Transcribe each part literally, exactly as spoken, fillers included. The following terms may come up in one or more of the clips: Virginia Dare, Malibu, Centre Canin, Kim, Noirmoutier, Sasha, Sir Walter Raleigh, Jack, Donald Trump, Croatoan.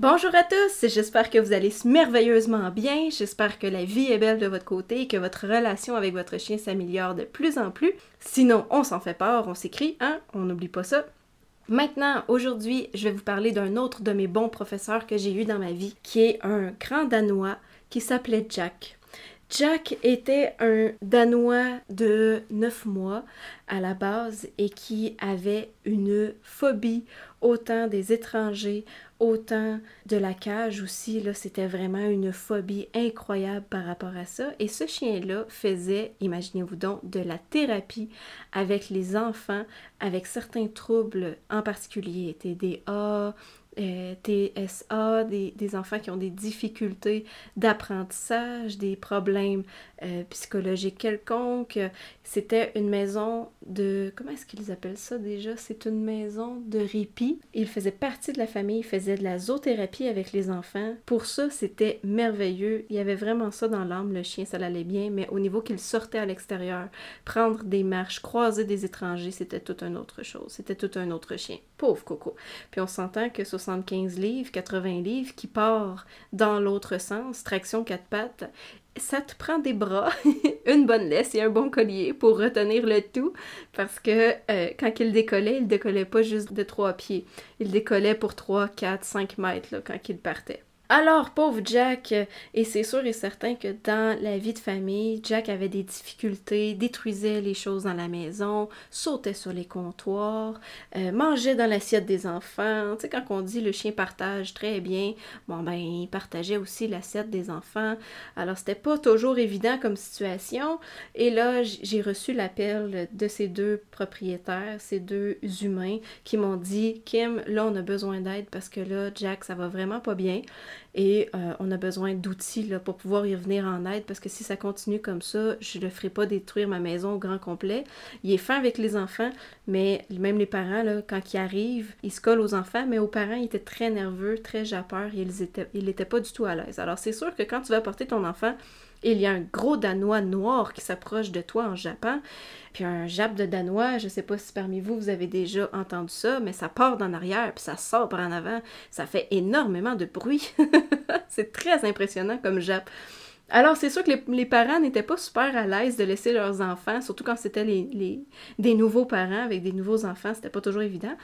Bonjour à tous, j'espère que vous allez merveilleusement bien, j'espère que la vie est belle de votre côté et que votre relation avec votre chien s'améliore de plus en plus. Sinon, on s'en fait peur, on s'écrit, hein, on n'oublie pas ça. Maintenant, aujourd'hui, je vais vous parler d'un autre de mes bons professeurs que j'ai eu dans ma vie, qui est un grand Danois qui s'appelait Jack. Jack était un Danois de neuf mois à la base et qui avait une phobie autant des étrangers, autant de la cage aussi. Là, c'était vraiment une phobie incroyable par rapport à ça. Et ce chien-là faisait, imaginez-vous donc, de la thérapie avec les enfants, avec certains troubles en particulier, T D A... Euh, T S A, des, des enfants qui ont des difficultés d'apprentissage, des problèmes euh, psychologiques quelconques. C'était une maison de... Comment est-ce qu'ils appellent ça déjà? C'est une maison de répit. Ils faisaient partie de la famille, ils faisaient de la zoothérapie avec les enfants. Pour ça, c'était merveilleux. Il y avait vraiment ça dans l'âme, le chien, ça l'allait bien, mais au niveau qu'il sortait à l'extérieur, prendre des marches, croiser des étrangers, c'était toute une autre chose. C'était tout un autre chien. Pauvre coco. Puis on s'entend que sur soixante-quinze livres, quatre-vingts livres, qui part dans l'autre sens, traction quatre pattes, ça te prend des bras, une bonne laisse et un bon collier pour retenir le tout, parce que euh, quand il décollait, il décollait pas juste de trois pieds, il décollait pour trois, quatre, cinq mètres là, quand il partait. Alors, pauvre Jack, et c'est sûr et certain que dans la vie de famille, Jack avait des difficultés, détruisait les choses dans la maison, sautait sur les comptoirs, euh, mangeait dans l'assiette des enfants. Tu sais, quand on dit le chien partage très bien, bon ben, il partageait aussi l'assiette des enfants. Alors, c'était pas toujours évident comme situation. Et là, j'ai reçu l'appel de ces deux propriétaires, ces deux humains, qui m'ont dit « Kim, là, on a besoin d'aide parce que là, Jack, ça va vraiment pas bien. » Et euh, on a besoin d'outils là, pour pouvoir y revenir en aide, parce que si ça continue comme ça, je ne ferai pas détruire ma maison au grand complet. Il est fin avec les enfants, mais même les parents, là, quand ils arrivent, ils se collent aux enfants, mais aux parents, ils étaient très nerveux, très japeurs, et ils étaient, ils n'étaient pas du tout à l'aise. Alors c'est sûr que quand tu vas porter ton enfant, il y a un gros Danois noir qui s'approche de toi en jappant, puis un jappe de Danois, je ne sais pas si parmi vous, vous avez déjà entendu ça, mais ça part d'en arrière, puis ça sort par en avant, ça fait énormément de bruit. C'est très impressionnant comme jappe. Alors, c'est sûr que les, les parents n'étaient pas super à l'aise de laisser leurs enfants, surtout quand c'était les, les, des nouveaux parents avec des nouveaux enfants, c'était pas toujours évident.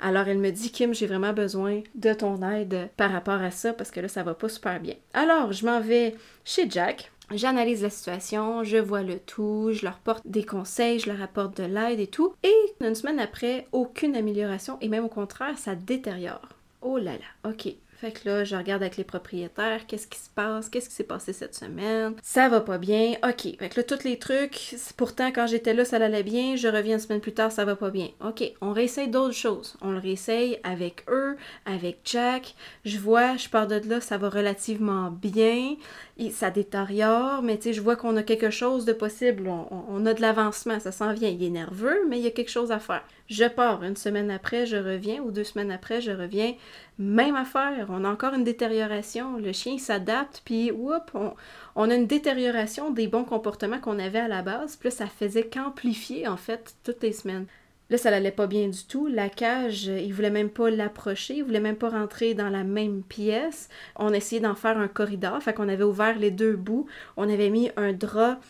Alors, elle me dit « Kim, j'ai vraiment besoin de ton aide par rapport à ça, parce que là, ça va pas super bien. » Alors, je m'en vais chez Jack. J'analyse la situation, je vois le tout, je leur porte des conseils, je leur apporte de l'aide et tout. Et une semaine après, aucune amélioration et même au contraire, ça détériore. Oh là là, ok. Fait que là, je regarde avec les propriétaires, qu'est-ce qui se passe, qu'est-ce qui s'est passé cette semaine, ça va pas bien, ok. Fait que là, tous les trucs, pourtant quand j'étais là, ça allait bien, je reviens une semaine plus tard, ça va pas bien. Ok, on réessaye d'autres choses, on le réessaye avec eux, avec Jack, je vois, je pars de là, ça va relativement bien, et ça détériore, mais tu sais, je vois qu'on a quelque chose de possible, on, on a de l'avancement, ça s'en vient, il est nerveux, mais il y a quelque chose à faire. Je pars, une semaine après, je reviens, ou deux semaines après, je reviens, même affaire, on a encore une détérioration, le chien s'adapte, puis whoop, on, on a une détérioration des bons comportements qu'on avait à la base, puis là, ça faisait qu'amplifier, en fait, toutes les semaines. Là, ça n'allait pas bien du tout. La cage, il ne voulait même pas l'approcher, il ne voulait même pas rentrer dans la même pièce. On essayait d'en faire un corridor, fait qu'on avait ouvert les deux bouts, on avait mis un drap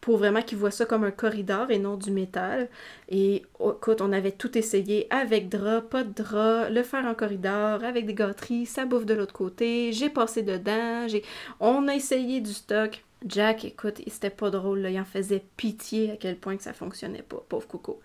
pour vraiment qu'ils voient ça comme un corridor et non du métal. Et oh, écoute, on avait tout essayé avec drap, pas de drap, le faire en corridor, avec des gâteries, ça bouffe de l'autre côté, j'ai passé dedans, j'ai... on a essayé du stock. Jack, écoute, c'était pas drôle, là. Il en faisait pitié à quel point que ça fonctionnait pas, pauvre coco.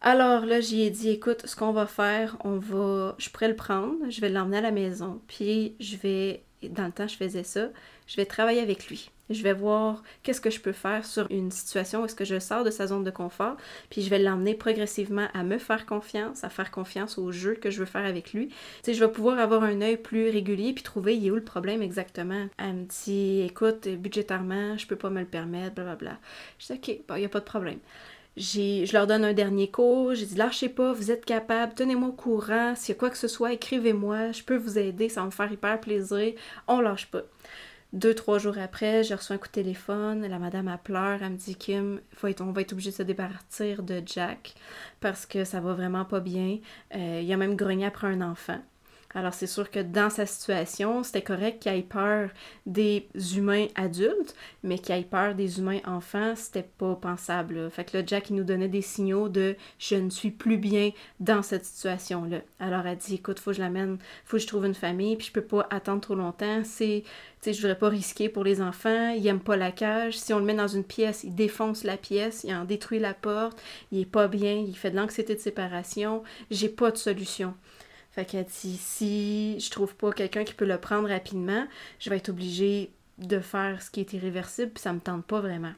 Alors là, j'y ai dit, écoute, ce qu'on va faire, on va... je pourrais le prendre, je vais l'emmener à la maison, puis je vais... dans le temps, je faisais ça, je vais travailler avec lui. Je vais voir qu'est-ce que je peux faire sur une situation où est-ce que je sors de sa zone de confort, puis je vais l'emmener progressivement à me faire confiance, à faire confiance au jeu que je veux faire avec lui. Tu sais, je vais pouvoir avoir un œil plus régulier, puis trouver il est où le problème exactement. Elle me dit, écoute, budgétairement, je peux pas me le permettre, blablabla. Je dis, ok, bon, il n'y a pas de problème. J'ai, je leur donne un dernier cours, j'ai dit « Lâchez pas, vous êtes capables, tenez-moi au courant, s'il y a quoi que ce soit, écrivez-moi, je peux vous aider, ça va me faire hyper plaisir, on lâche pas. » Deux, trois jours après, je reçois un coup de téléphone, la madame a pleuré, elle me dit « Kim, faut être, on va être obligé de se départir de Jack parce que ça va vraiment pas bien, euh, il a même grogné après un enfant. » Alors, c'est sûr que dans sa situation, c'était correct qu'il ait peur des humains adultes, mais qu'il ait peur des humains enfants, c'était pas pensable, là. Fait que là, Jack, il nous donnait des signaux de « je ne suis plus bien dans cette situation-là ». Alors, elle dit « écoute, faut que je l'amène, faut que je trouve une famille, puis je peux pas attendre trop longtemps, c'est... » Tu sais, je voudrais pas risquer pour les enfants, ils aiment pas la cage. Si on le met dans une pièce, il défonce la pièce, il en détruit la porte, il est pas bien, il fait de l'anxiété de séparation, j'ai pas de solution. Fait qu'elle dit, si je trouve pas quelqu'un qui peut le prendre rapidement, je vais être obligée de faire ce qui est irréversible, puis ça me tente pas vraiment.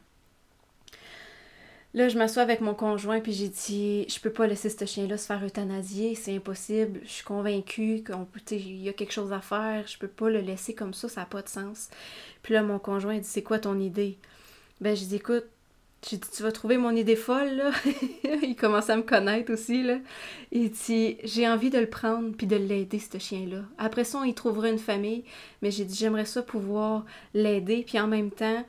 Là, je m'assois avec mon conjoint, puis j'ai dit, je peux pas laisser ce chien-là se faire euthanasier, c'est impossible, je suis convaincue qu'il y a quelque chose à faire, je peux pas le laisser comme ça, ça n'a pas de sens. Puis là, mon conjoint, il dit, c'est quoi ton idée? Ben, j'ai dit, écoute, j'ai dit, tu vas trouver mon idée folle, là. Il commence à me connaître aussi, là. Il dit, j'ai envie de le prendre, puis de l'aider, ce chien-là. Après ça, on y trouvera une famille, mais j'ai dit, j'aimerais ça pouvoir l'aider, puis en même temps,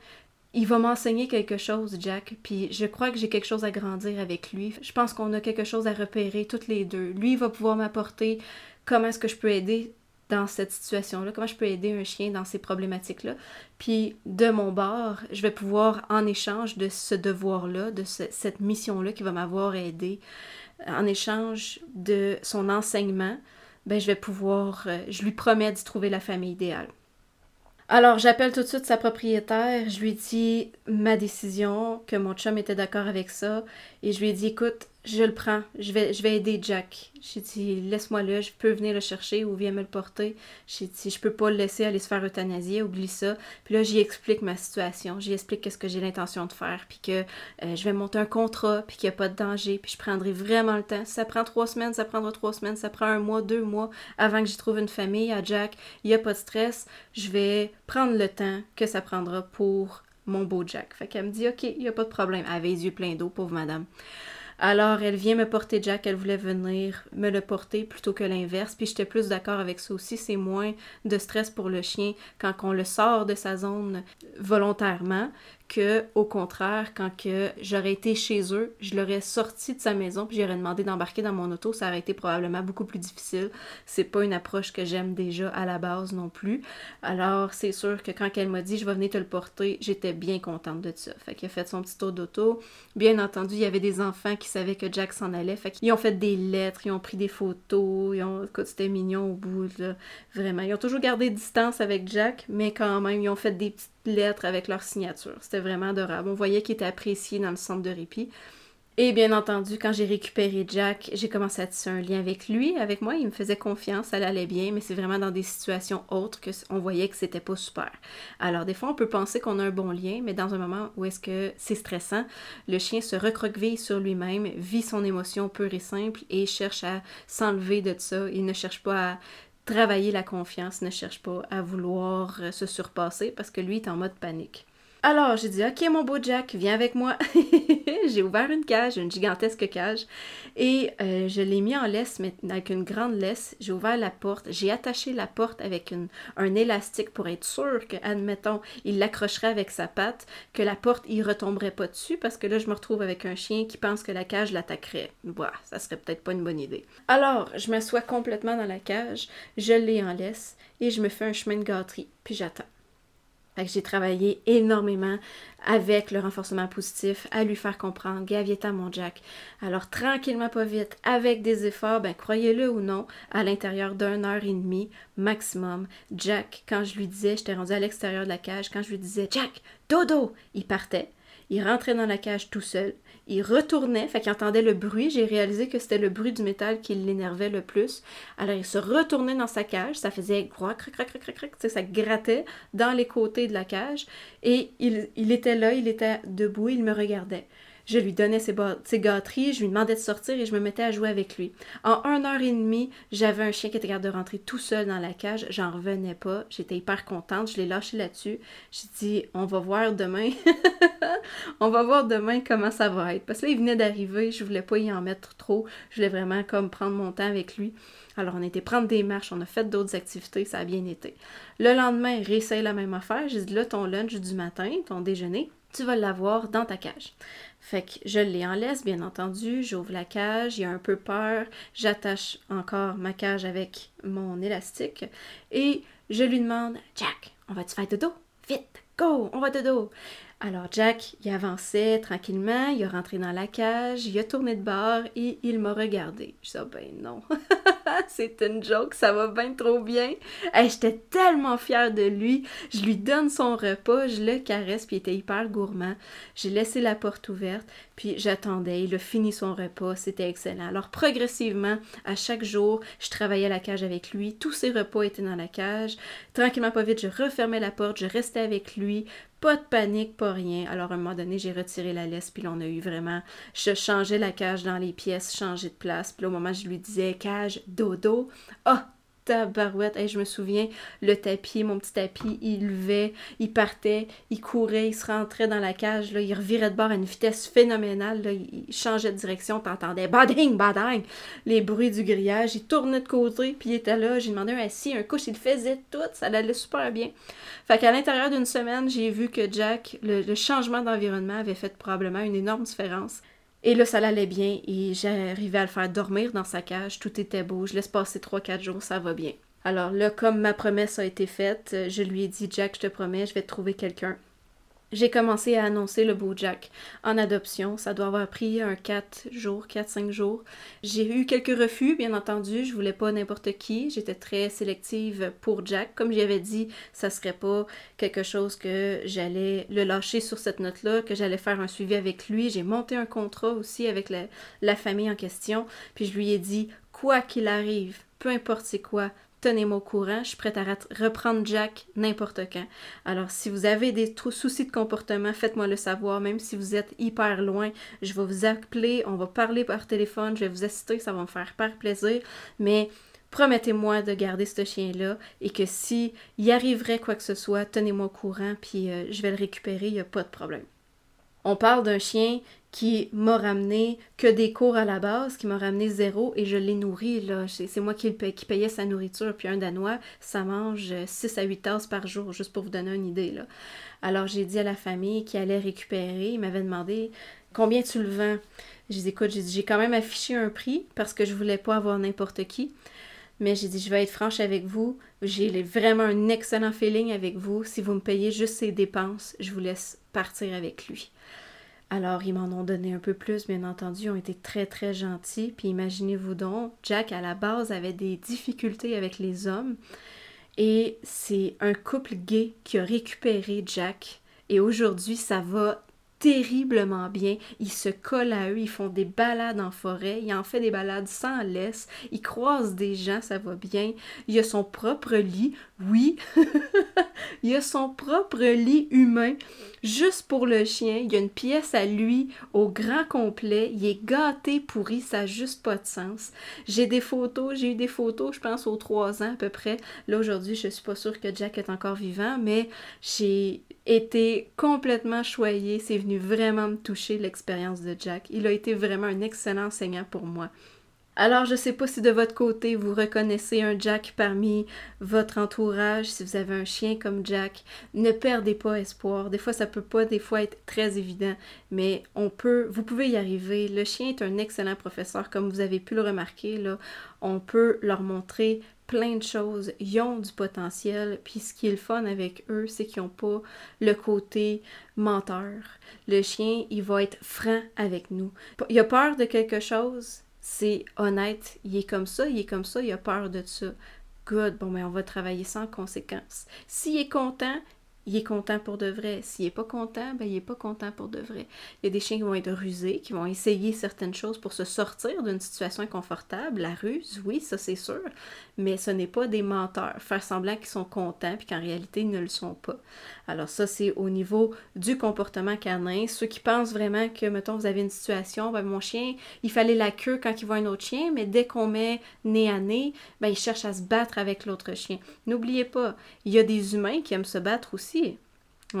il va m'enseigner quelque chose, Jack, puis je crois que j'ai quelque chose à grandir avec lui. Je pense qu'on a quelque chose à repérer toutes les deux. Lui, il va pouvoir m'apporter comment est-ce que je peux aider dans cette situation-là, comment je peux aider un chien dans ces problématiques-là. Puis de mon bord, je vais pouvoir, en échange de ce devoir-là, de ce, cette mission-là qui va m'avoir aidé, en échange de son enseignement, ben je vais pouvoir, je lui promets d'y trouver la famille idéale. Alors, j'appelle tout de suite sa propriétaire, je lui dis ma décision, que mon chum était d'accord avec ça, et je lui ai dit, écoute, je le prends, je vais, je vais aider Jack. J'ai dit, laisse-moi là, je peux venir le chercher ou viens me le porter. J'ai dit, je peux pas le laisser aller se faire euthanasier, oublie ça. Puis là, j'y explique ma situation, j'y explique qu'est-ce que j'ai l'intention de faire, puis que euh, je vais monter un contrat, puis qu'il n'y a pas de danger, puis je prendrai vraiment le temps. Si ça prend trois semaines, ça prendra trois semaines, ça prend un mois, deux mois, avant que j'y trouve une famille à Jack, il n'y a pas de stress, je vais prendre le temps que ça prendra pour mon beau Jack. Fait qu'elle me dit, ok, il n'y a pas de problème. Elle avait les yeux pleins d'eau, pauvre madame. Alors, elle vient me porter Jack, elle voulait venir me le porter plutôt que l'inverse, puis j'étais plus d'accord avec ça aussi, c'est moins de stress pour le chien quand on le sort de sa zone volontairement, que, au contraire, quand que j'aurais été chez eux, je l'aurais sorti de sa maison, puis j'aurais demandé d'embarquer dans mon auto, ça aurait été probablement beaucoup plus difficile, c'est pas une approche que j'aime déjà à la base non plus, alors c'est sûr que quand elle m'a dit « je vais venir te le porter », j'étais bien contente de ça, fait qu'il a fait son petit tour d'auto, bien entendu, il y avait des enfants qui qui savaient que Jack s'en allait. Fait qu'ils ont fait des lettres, ils ont pris des photos, ils ont... Écoute, c'était mignon au bout, là. Vraiment. Ils ont toujours gardé distance avec Jack, mais quand même, ils ont fait des petites lettres avec leur signature. C'était vraiment adorable. On voyait qu'il était apprécié dans le centre de répit. Et bien entendu, quand j'ai récupéré Jack, j'ai commencé à tisser un lien avec lui, avec moi. Il me faisait confiance, ça allait bien, mais c'est vraiment dans des situations autres qu'on voyait que c'était pas super. Alors, des fois, on peut penser qu'on a un bon lien, mais dans un moment où est-ce que c'est stressant, le chien se recroqueville sur lui-même, vit son émotion pure et simple et cherche à s'enlever de ça. Il ne cherche pas à travailler la confiance, ne cherche pas à vouloir se surpasser parce que lui est en mode panique. Alors, j'ai dit, ok, mon beau Jack, viens avec moi. J'ai ouvert une cage, une gigantesque cage, et euh, je l'ai mis en laisse, mais avec une grande laisse. J'ai ouvert la porte, j'ai attaché la porte avec une, un élastique pour être sûre que, admettons, il l'accrocherait avec sa patte, que la porte, il retomberait pas dessus, parce que là, je me retrouve avec un chien qui pense que la cage l'attaquerait. Bah, ça serait peut-être pas une bonne idée. Alors, je m'assois complètement dans la cage, je l'ai en laisse, et je me fais un chemin de gâterie, puis j'attends. Fait que j'ai travaillé énormément avec le renforcement positif, à lui faire comprendre, gars, viens-t'en mon Jack. Alors tranquillement, pas vite, avec des efforts, ben croyez-le ou non, à l'intérieur d'une heure et demie maximum, Jack, quand je lui disais, j'étais rendue à l'extérieur de la cage, quand je lui disais, Jack, dodo, il partait. Il rentrait dans la cage tout seul, il retournait, fait qu'il entendait le bruit, j'ai réalisé que c'était le bruit du métal qui l'énervait le plus. Alors il se retournait dans sa cage, ça faisait croc, croc, croc, croc, croc, croc, tu sais, ça grattait dans les côtés de la cage et il, il était là, il était debout, il me regardait. Je lui donnais ses, ba- ses gâteries, je lui demandais de sortir et je me mettais à jouer avec lui. En une heure et demie, j'avais un chien qui était capable de rentrer tout seul dans la cage. J'en revenais pas. J'étais hyper contente. Je l'ai lâché là-dessus. J'ai dit, on va voir demain. on va voir demain comment ça va être. Parce que là, il venait d'arriver. Je voulais pas y en mettre trop. Je voulais vraiment comme prendre mon temps avec lui. Alors, on a été prendre des marches, on a fait d'autres activités, ça a bien été. Le lendemain, il réessaye la même affaire. J'ai dit, là, ton lunch du matin, ton déjeuner, tu vas l'avoir dans ta cage. Fait que je l'ai en laisse, bien entendu, j'ouvre la cage, il a un peu peur, j'attache encore ma cage avec mon élastique et je lui demande « Jack, on va-tu faire dodo? Vite, go, on va dodo! » Alors Jack, il avançait tranquillement, il est rentré dans la cage, il a tourné de bord et il m'a regardé. Je dis « ben non, c'est une joke, ça va bien trop bien! Hey, » J'étais tellement fière de lui, je lui donne son repas, je le caresse, puis il était hyper gourmand. J'ai laissé la porte ouverte, puis j'attendais, il a fini son repas, c'était excellent. Alors progressivement, à chaque jour, je travaillais à la cage avec lui, tous ses repas étaient dans la cage. Tranquillement, pas vite, je refermais la porte, je restais avec lui. Pas de panique, pas rien. Alors, à un moment donné, j'ai retiré la laisse, puis là, on a eu vraiment... Je changeais la cage dans les pièces, changeais de place. Puis là, au moment, je lui disais « cage, dodo ». Ah, tabarouette! Hey, je me souviens, le tapis, mon petit tapis, il levait, il partait, il courait, il se rentrait dans la cage, là, il revirait de bord à une vitesse phénoménale, là, il changeait de direction, t'entendais « bading, bading », les bruits du grillage, il tournait de côté, puis il était là, j'ai demandé un assis, un couche, il faisait tout, ça allait super bien. Fait qu'à l'intérieur d'une semaine, j'ai vu que Jack, le, le changement d'environnement avait fait probablement une énorme différence. Et là, ça l'allait bien et j'arrivais à le faire dormir dans sa cage, tout était beau, je laisse passer trois quatre jours, ça va bien. Alors là, comme ma promesse a été faite, je lui ai dit « Jack, je te promets, je vais te trouver quelqu'un ». J'ai commencé à annoncer le beau Jack en adoption. Ça doit avoir pris un quatre jours, quatre à cinq jours. J'ai eu quelques refus, bien entendu. Je voulais pas n'importe qui. J'étais très sélective pour Jack. Comme j'avais dit, ça serait pas quelque chose que j'allais le lâcher sur cette note-là, que j'allais faire un suivi avec lui. J'ai monté un contrat aussi avec la, la famille en question. Puis je lui ai dit, quoi qu'il arrive, peu importe c'est quoi, tenez-moi au courant, je suis prête à reprendre Jack n'importe quand. Alors, si vous avez des soucis de comportement, faites-moi le savoir, même si vous êtes hyper loin, je vais vous appeler, on va parler par téléphone, je vais vous assister, ça va me faire par plaisir, mais promettez-moi de garder ce chien-là et que s'il y arriverait quoi que ce soit, tenez-moi au courant, puis euh, je vais le récupérer, il n'y a pas de problème. On parle d'un chien qui m'a ramené que des cours à la base, qui m'a ramené zéro et je l'ai nourri, là. C'est moi qui, paye, qui payais sa nourriture, puis un Danois, ça mange six à huit tasses par jour, juste pour vous donner une idée, là. Alors j'ai dit à la famille qui allait récupérer, ils m'avaient demandé « combien tu le vends? » J'ai dit « écoute, j'ai quand même affiché un prix parce que je voulais pas avoir n'importe qui. » Mais j'ai dit, je vais être franche avec vous, j'ai vraiment un excellent feeling avec vous. Si vous me payez juste ses dépenses, je vous laisse partir avec lui. Alors, ils m'en ont donné un peu plus, bien entendu, ils ont été très, très gentils. Puis imaginez-vous donc, Jack, à la base, avait des difficultés avec les hommes. Et c'est un couple gay qui a récupéré Jack. Et aujourd'hui, ça va terriblement bien, ils se collent à eux, ils font des balades en forêt, il en fait des balades sans laisse, il croise des gens, ça va bien, il a son propre lit, oui, il a son propre lit humain, juste pour le chien, il y a une pièce à lui au grand complet, il est gâté pourri, ça n'a juste pas de sens. J'ai des photos, j'ai eu des photos, je pense, aux trois ans à peu près, là aujourd'hui, je suis pas sûre que Jack est encore vivant, mais j'ai été complètement choyée, c'est venu vraiment me toucher l'expérience de Jack. Il a été vraiment un excellent enseignant pour moi. Alors, je ne sais pas si de votre côté, vous reconnaissez un Jack parmi votre entourage, si vous avez un chien comme Jack, ne perdez pas espoir. Des fois, ça peut pas, des fois, être très évident, mais on peut, vous pouvez y arriver. Le chien est un excellent professeur, comme vous avez pu le remarquer, là. On peut leur montrer plein de choses, ils ont du potentiel, puis ce qui est le fun avec eux, c'est qu'ils n'ont pas le côté menteur. Le chien, il va être franc avec nous. Il a peur de quelque chose, c'est honnête, il est comme ça, il est comme ça, il a peur de ça. Good, bon ben on va travailler sans conséquence. S'il est content, il est content pour de vrai. S'il n'est pas content, ben il n'est pas content pour de vrai. Il y a des chiens qui vont être rusés, qui vont essayer certaines choses pour se sortir d'une situation inconfortable. La ruse, oui, ça c'est sûr, mais ce n'est pas des menteurs. Faire semblant qu'ils sont contents puis qu'en réalité, ils ne le sont pas. Alors ça, c'est au niveau du comportement canin. Ceux qui pensent vraiment que, mettons, vous avez une situation, ben mon chien, il fallait la queue quand il voit un autre chien, mais dès qu'on met nez à nez, ben il cherche à se battre avec l'autre chien. N'oubliez pas, il y a des humains qui aiment se battre aussi.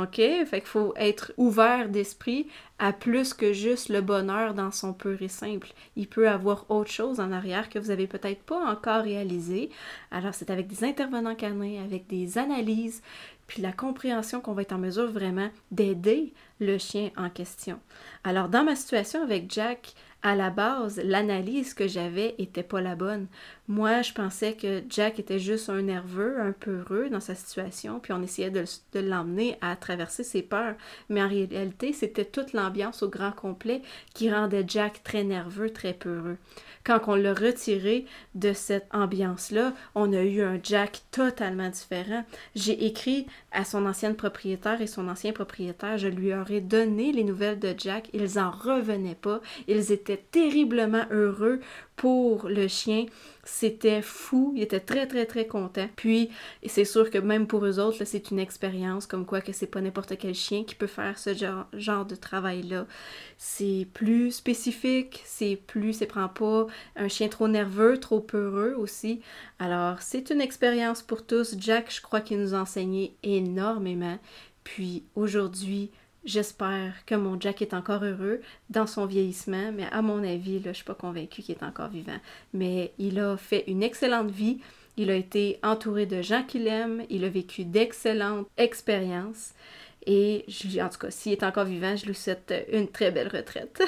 OK? Fait qu'il faut être ouvert d'esprit à plus que juste le bonheur dans son pur et simple. Il peut avoir autre chose en arrière que vous n'avez peut-être pas encore réalisé. Alors, c'est avec des intervenants canins, avec des analyses, puis la compréhension qu'on va être en mesure vraiment d'aider le chien en question. Alors, dans ma situation avec Jack, à la base, l'analyse que j'avais n'était pas la bonne. Moi, je pensais que Jack était juste un nerveux, un peureux dans sa situation, puis on essayait de, de l'emmener à traverser ses peurs. Mais en réalité, c'était toute l'ambiance au grand complet qui rendait Jack très nerveux, très peureux. Quand on l'a retiré de cette ambiance-là, on a eu un Jack totalement différent. J'ai écrit à son ancienne propriétaire et son ancien propriétaire, je lui aurais donné les nouvelles de Jack. Ils n'en revenaient pas. Ils étaient terriblement heureux pour le chien. C'était fou. Il était très, très, très content. Puis, c'est sûr que même pour eux autres, là, c'est une expérience comme quoi que c'est pas n'importe quel chien qui peut faire ce genre, genre de travail-là. C'est plus spécifique, c'est plus, ça prend pas un chien trop nerveux, trop peureux aussi. Alors, c'est une expérience pour tous. Jack, je crois qu'il nous a enseigné énormément. Puis, aujourd'hui, j'espère que mon Jack est encore heureux dans son vieillissement, mais à mon avis, là, je ne suis pas convaincue qu'il est encore vivant. Mais il a fait une excellente vie, il a été entouré de gens qu'il aime, il a vécu d'excellentes expériences et je, en tout cas, s'il est encore vivant, je lui souhaite une très belle retraite.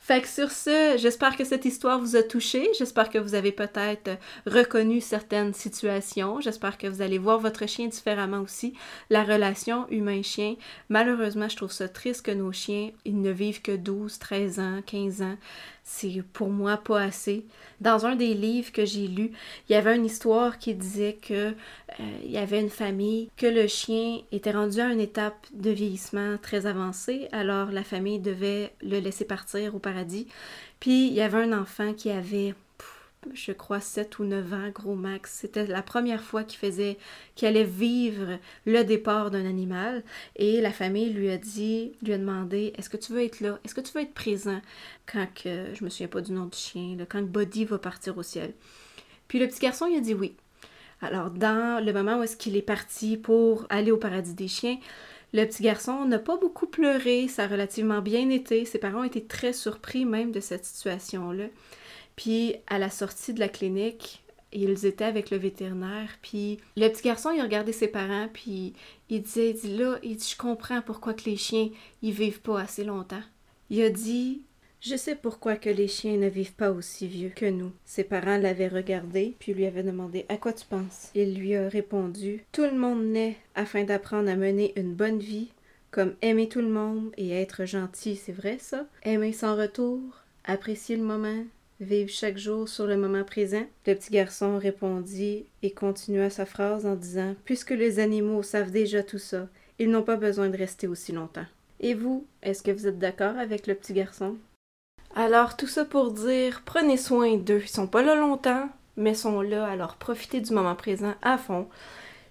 Fait que sur ce, j'espère que cette histoire vous a touché, j'espère que vous avez peut-être reconnu certaines situations, j'espère que vous allez voir votre chien différemment aussi, la relation humain-chien. Malheureusement, je trouve ça triste que nos chiens, ils ne vivent que douze, treize ans, quinze ans, c'est pour moi pas assez. Dans un des livres que j'ai lu, il y avait une histoire qui disait que euh, il y avait une famille, que le chien était rendu à une étape de vieillissement très avancée, alors la famille devait le laisser partir au paradis. Puis il y avait un enfant qui avait, je crois, sept ou neuf ans, gros max. C'était la première fois qu'il faisait, qu'il allait vivre le départ d'un animal. Et la famille lui a dit, lui a demandé, est-ce que tu veux être là? Est-ce que tu veux être présent? Quand que, je me souviens pas du nom du chien, là, quand Buddy va partir au ciel. Puis le petit garçon, il a dit oui. Alors, dans le moment où est-ce qu'il est parti pour aller au paradis des chiens, le petit garçon n'a pas beaucoup pleuré, ça a relativement bien été. Ses parents étaient très surpris même de cette situation-là. Puis, à la sortie de la clinique, ils étaient avec le vétérinaire, puis le petit garçon, il regardait ses parents, puis il disait, il dit là, il dit, je comprends pourquoi que les chiens, ils vivent pas assez longtemps. Il a dit, je sais pourquoi que les chiens ne vivent pas aussi vieux que nous. Ses parents l'avaient regardé, puis lui avaient demandé, à quoi tu penses? Il lui a répondu, tout le monde naît afin d'apprendre à mener une bonne vie, comme aimer tout le monde et être gentil, c'est vrai ça? Aimer sans retour, apprécier le moment, vivre chaque jour sur le moment présent. Le petit garçon répondit et continua sa phrase en disant « Puisque les animaux savent déjà tout ça, ils n'ont pas besoin de rester aussi longtemps. » Et vous, est-ce que vous êtes d'accord avec le petit garçon? Alors, tout ça pour dire, prenez soin d'eux. Ils sont pas là longtemps, mais sont là, alors profitez du moment présent à fond.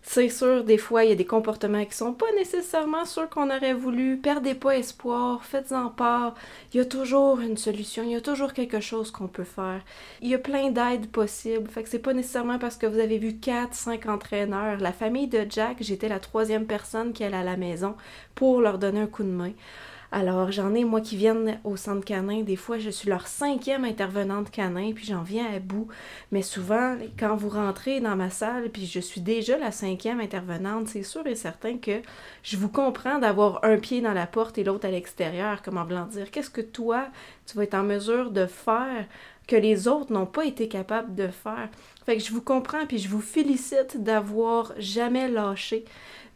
C'est sûr, des fois, il y a des comportements qui sont pas nécessairement ceux qu'on aurait voulu. Perdez pas espoir, faites-en part. Il y a toujours une solution, il y a toujours quelque chose qu'on peut faire. Il y a plein d'aides possibles. Fait que c'est pas nécessairement parce que vous avez vu quatre, cinq entraîneurs. La famille de Jack, j'étais la troisième personne qui allait à la maison pour leur donner un coup de main. Alors, j'en ai, moi, qui viennent au centre canin, des fois, je suis leur cinquième intervenante canin, puis j'en viens à bout. Mais souvent, quand vous rentrez dans ma salle, puis je suis déjà la cinquième intervenante, c'est sûr et certain que je vous comprends d'avoir un pied dans la porte et l'autre à l'extérieur, comme en voulant dire, qu'est-ce que toi, tu vas être en mesure de faire que les autres n'ont pas été capables de faire. Fait que je vous comprends, puis je vous félicite d'avoir jamais lâché,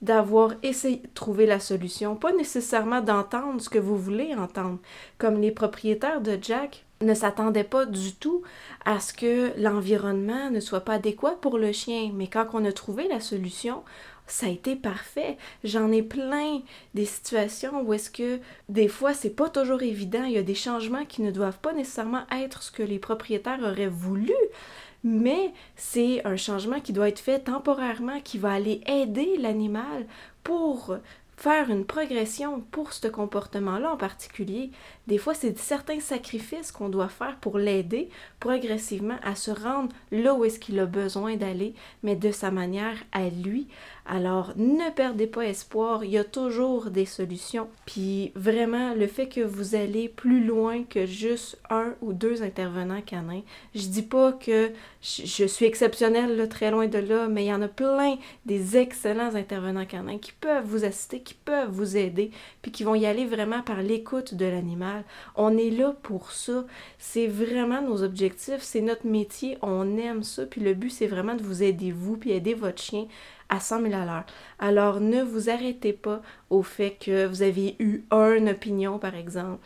d'avoir essayé de trouver la solution, pas nécessairement d'entendre ce que vous voulez entendre. Comme les propriétaires de Jack ne s'attendaient pas du tout à ce que l'environnement ne soit pas adéquat pour le chien, mais quand on a trouvé la solution, ça a été parfait. J'en ai plein des situations où est-ce que des fois, c'est pas toujours évident. Il y a des changements qui ne doivent pas nécessairement être ce que les propriétaires auraient voulu, mais c'est un changement qui doit être fait temporairement, qui va aller aider l'animal pour faire une progression pour ce comportement-là en particulier. Des fois, c'est certains sacrifices qu'on doit faire pour l'aider progressivement à se rendre là où est-ce qu'il a besoin d'aller, mais de sa manière à lui. Alors, ne perdez pas espoir, il y a toujours des solutions. Puis vraiment, le fait que vous allez plus loin que juste un ou deux intervenants canins, je dis pas que je suis exceptionnelle là, très loin de là, mais il y en a plein des excellents intervenants canins qui peuvent vous assister, qui peuvent vous aider, puis qui vont y aller vraiment par l'écoute de l'animal. On est là pour ça, c'est vraiment nos objectifs, c'est notre métier, on aime ça, puis le but c'est vraiment de vous aider vous, puis aider votre chien à cent mille à l'heure. Alors, ne vous arrêtez pas au fait que vous avez eu une opinion, par exemple.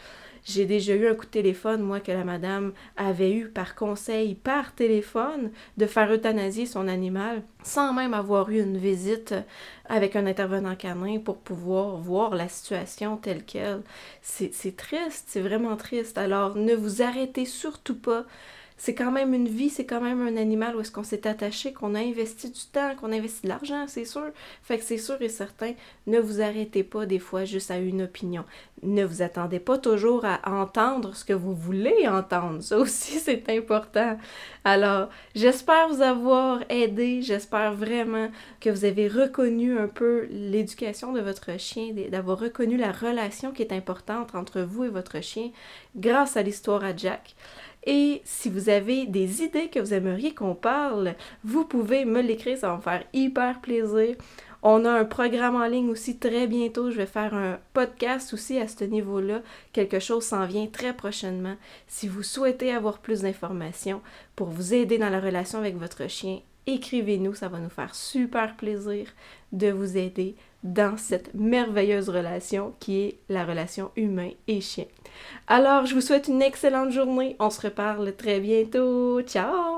J'ai déjà eu un coup de téléphone, moi, que la madame avait eu par conseil, par téléphone, de faire euthanasier son animal, sans même avoir eu une visite avec un intervenant canin pour pouvoir voir la situation telle qu'elle. C'est, c'est triste, c'est vraiment triste. Alors, ne vous arrêtez surtout pas. C'est quand même une vie, c'est quand même un animal où est-ce qu'on s'est attaché, qu'on a investi du temps, qu'on a investi de l'argent, c'est sûr. Fait que c'est sûr et certain, ne vous arrêtez pas des fois juste à une opinion. Ne vous attendez pas toujours à entendre ce que vous voulez entendre. Ça aussi, c'est important. Alors, j'espère vous avoir aidé. J'espère vraiment que vous avez reconnu un peu l'éducation de votre chien, d'avoir reconnu la relation qui est importante entre vous et votre chien grâce à l'histoire à Jack. Et si vous avez des idées que vous aimeriez qu'on parle, vous pouvez me l'écrire, ça va me faire hyper plaisir. On a un programme en ligne aussi très bientôt, je vais faire un podcast aussi à ce niveau-là. Quelque chose s'en vient très prochainement. Si vous souhaitez avoir plus d'informations pour vous aider dans la relation avec votre chien, écrivez-nous, ça va nous faire super plaisir de vous aider dans cette merveilleuse relation qui est la relation humain et chien. Alors, je vous souhaite une excellente journée. On se reparle très bientôt. Ciao!